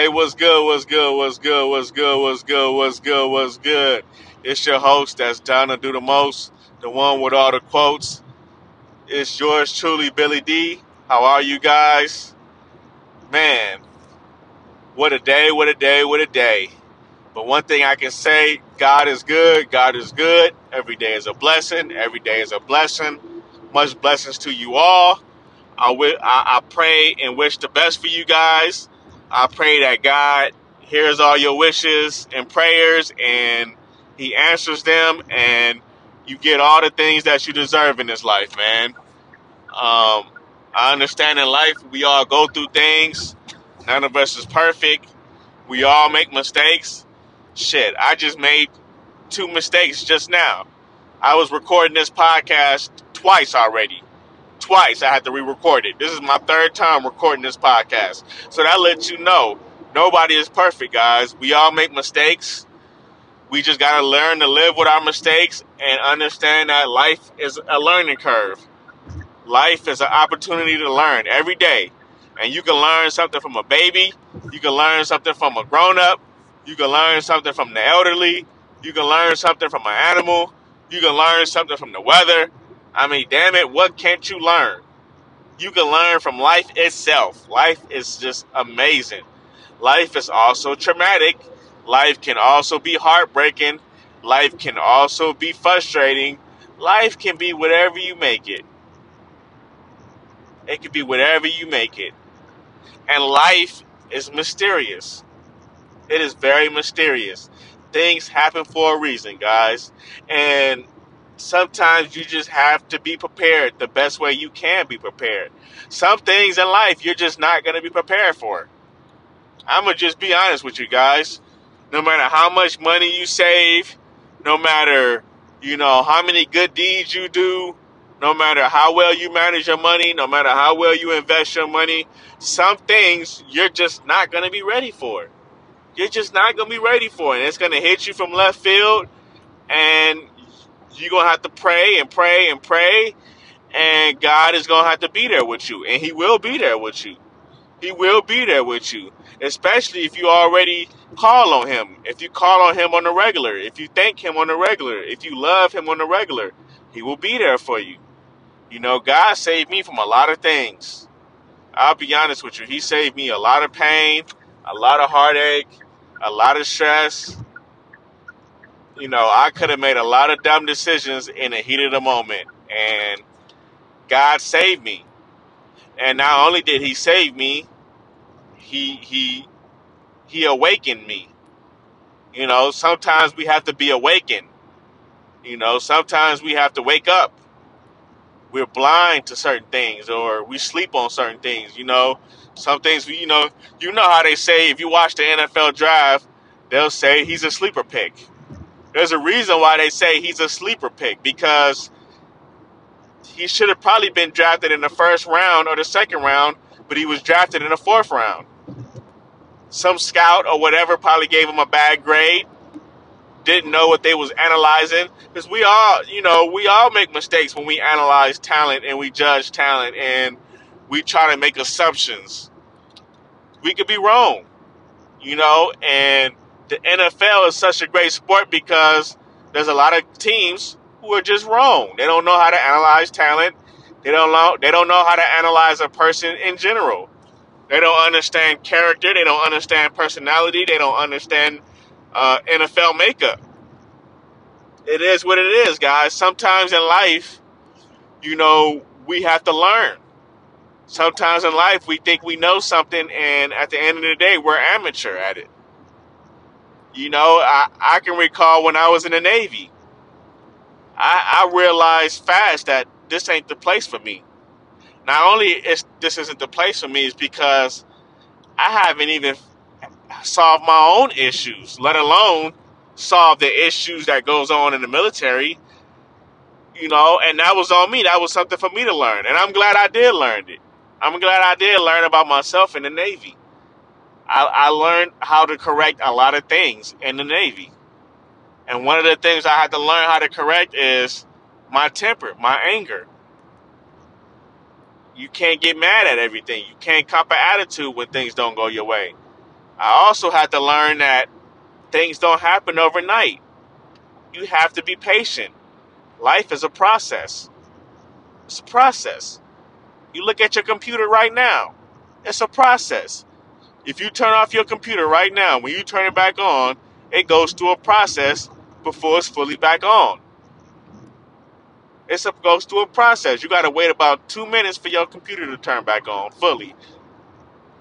Hey, what's good, what's good, what's good, what's good, what's good, what's good, what's good? It's your host that's down to do the most, the one with all the quotes. It's yours truly, Billy D. How are you guys? Man, what a day, what a day, what a day. But one thing I can say, God is good, God is good. Every day is a blessing, every day is a blessing. Much blessings to you all. I pray and wish the best for you guys. I pray that God hears all your wishes and prayers and he answers them and you get all the things that you deserve in this life, man. I understand in life we all go through things. None of us is perfect. We all make mistakes. Shit, I just made 2 mistakes just now. I was recording this podcast twice already. Twice I had to re-record it. This is my 3rd time recording this podcast. So that lets you know, nobody is perfect, guys. We all make mistakes. We just got to learn to live with our mistakes and understand that life is a learning curve. Life is an opportunity to learn every day. And you can learn something from a baby. You can learn something from a grown-up. You can learn something from the elderly. You can learn something from an animal. You can learn something from the weather. I mean, damn it, what can't you learn? You can learn from life itself. Life is just amazing. Life is also traumatic. Life can also be heartbreaking. Life can also be frustrating. Life can be whatever you make it. It can be whatever you make it. And life is mysterious. It is very mysterious. Things happen for a reason, guys. And sometimes you just have to be prepared the best way you can be prepared. Some things in life you're just not going to be prepared for. I'm going to just be honest with you guys. No matter how much money you save, no matter, how many good deeds you do, no matter how well you manage your money, no matter how well you invest your money, some things you're just not going to be ready for. You're just not going to be ready for it. And it's going to hit you from left field, and you're going to have to pray and pray and pray, and God is going to have to be there with you, and he will be there with you. He will be there with you, especially if you already call on him, if you call on him on the regular, if you thank him on the regular, if you love him on the regular, he will be there for you. God saved me from a lot of things. I'll be honest with you. He saved me a lot of pain, a lot of heartache, a lot of stress. I could have made a lot of dumb decisions in the heat of the moment, and God saved me. And not only did he save me, he awakened me. Sometimes we have to be awakened. Sometimes we have to wake up. We're blind to certain things, or we sleep on certain things. Some things, how they say, if you watch the NFL Drive, they'll say he's a sleeper pick. There's a reason why they say he's a sleeper pick, because he should have probably been drafted in the 1st round or the 2nd round, but he was drafted in the 4th round. Some scout or whatever probably gave him a bad grade, didn't know what they was analyzing, because we all make mistakes when we analyze talent and we judge talent and we try to make assumptions. We could be wrong, and the NFL is such a great sport because there's a lot of teams who are just wrong. They don't know how to analyze talent. They don't know how to analyze a person in general. They don't understand character. They don't understand personality. They don't understand NFL makeup. It is what it is, guys. Sometimes in life, we have to learn. Sometimes in life, we think we know something, and at the end of the day, we're amateur at it. I can recall when I was in the Navy, I realized fast that this ain't the place for me. Not only is this isn't the place for me, is because I haven't even solved my own issues, let alone solve the issues that goes on in the military. And that was on me. That was something for me to learn. And I'm glad I did learn it. I'm glad I did learn about myself in the Navy. I learned how to correct a lot of things in the Navy. And one of the things I had to learn how to correct is my temper, my anger. You can't get mad at everything. You can't cop an attitude when things don't go your way. I also had to learn that things don't happen overnight. You have to be patient. Life is a process. It's a process. You look at your computer right now. It's a process. If you turn off your computer right now, when you turn it back on, it goes through a process before it's fully back on. It goes through a process. You got to wait about 2 minutes for your computer to turn back on fully.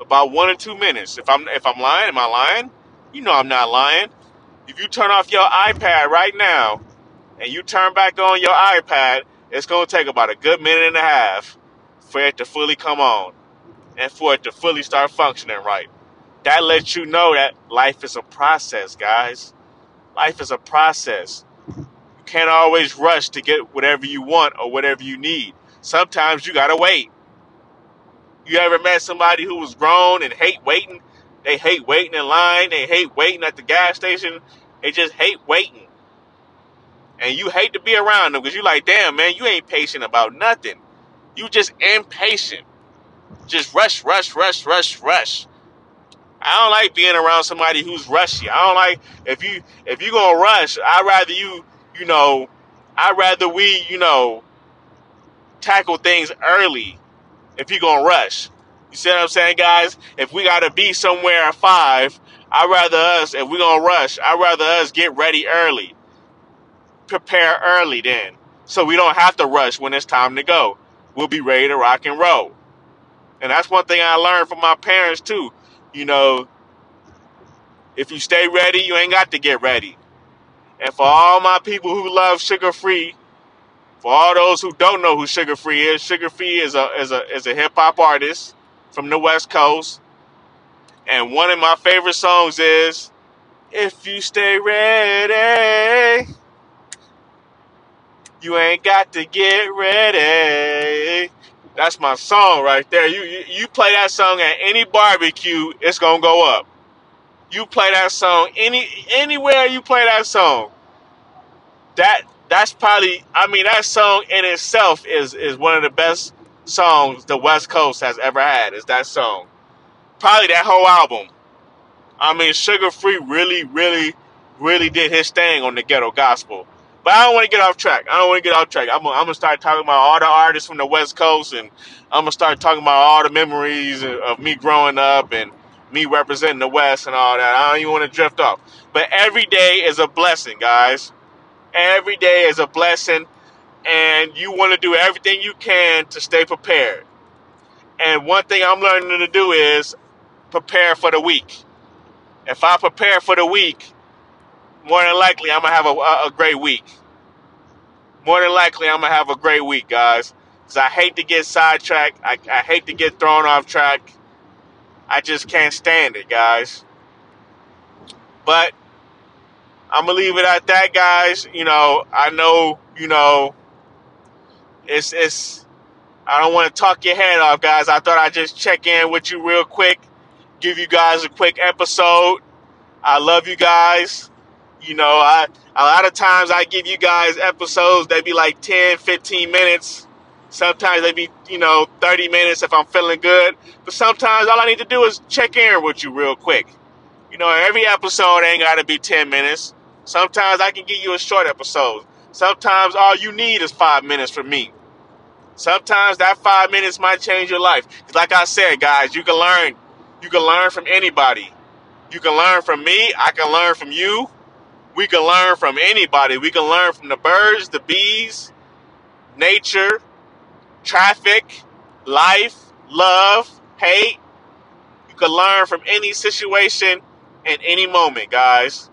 About 1 or 2 minutes. If I'm lying, am I lying? You know I'm not lying. If you turn off your iPad right now and you turn back on your iPad, it's going to take about a good minute and a half for it to fully come on and for it to fully start functioning right. That lets you know that life is a process, guys. Life is a process. You can't always rush to get whatever you want or whatever you need. Sometimes you got to wait. You ever met somebody who was grown and hate waiting? They hate waiting in line. They hate waiting at the gas station. They just hate waiting. And you hate to be around them because you're like, damn, man, you ain't patient about nothing. You just impatient. Just rush, rush, rush, rush, rush. I don't like being around somebody who's rushy. I don't like, if you gonna rush, I'd rather we tackle things early if you're gonna rush. You see what I'm saying, guys? If we gotta be somewhere at 5, if we're gonna rush, I'd rather us get ready early. Prepare early then. So we don't have to rush when it's time to go. We'll be ready to rock and roll. And that's one thing I learned from my parents too. You know, if you stay ready, you ain't got to get ready. And for all my people who love Sugar Free, for all those who don't know who Sugar Free is a hip-hop artist from the West Coast. And one of my favorite songs is, "If you stay ready, you ain't got to get ready." That's my song right there. You play that song at any barbecue, it's gonna go up. You play that song anywhere you play that song. That song in itself is one of the best songs the West Coast has ever had. Is that song? Probably that whole album. I mean, Sugar Free really, really, really did his thing on the ghetto gospel. But I don't want to get off track. I'm going to start talking about all the artists from the West Coast, and I'm going to start talking about all the memories of me growing up and me representing the West and all that. I don't even want to drift off. But every day is a blessing, guys. Every day is a blessing, and you want to do everything you can to stay prepared. And one thing I'm learning to do is prepare for the week. If I prepare for the week, more than likely, I'm going to have a great week. More than likely, I'm going to have a great week, guys. Because I hate to get sidetracked. I hate to get thrown off track. I just can't stand it, guys. But I'm going to leave it at that, guys. I know, I don't want to talk your head off, guys. I thought I'd just check in with you real quick. Give you guys a quick episode. I love you guys. You know, a lot of times I give you guys episodes, they be like 10, 15 minutes. Sometimes they be, 30 minutes if I'm feeling good. But sometimes all I need to do is check in with you real quick. You know, every episode ain't got to be 10 minutes. Sometimes I can give you a short episode. Sometimes all you need is 5 minutes from me. Sometimes that 5 minutes might change your life. Like I said, guys, you can learn. You can learn from anybody. You can learn from me. I can learn from you. We can learn from anybody. We can learn from the birds, the bees, nature, traffic, life, love, hate. You can learn from any situation and any moment, guys.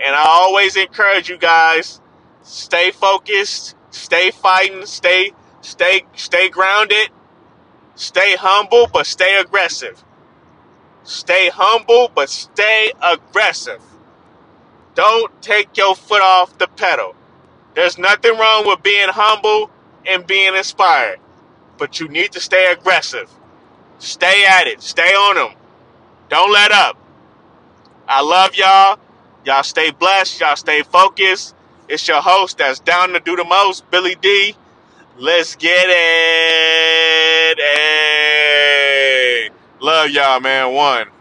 And I always encourage you guys, stay focused, stay fighting, stay grounded, stay humble, but stay aggressive. Stay humble, but stay aggressive. Don't take your foot off the pedal. There's nothing wrong with being humble and being inspired. But you need to stay aggressive. Stay at it. Stay on them. Don't let up. I love y'all. Y'all stay blessed. Y'all stay focused. It's your host that's down to do the most, Billy D. Let's get it. Hey. Love y'all, man. One.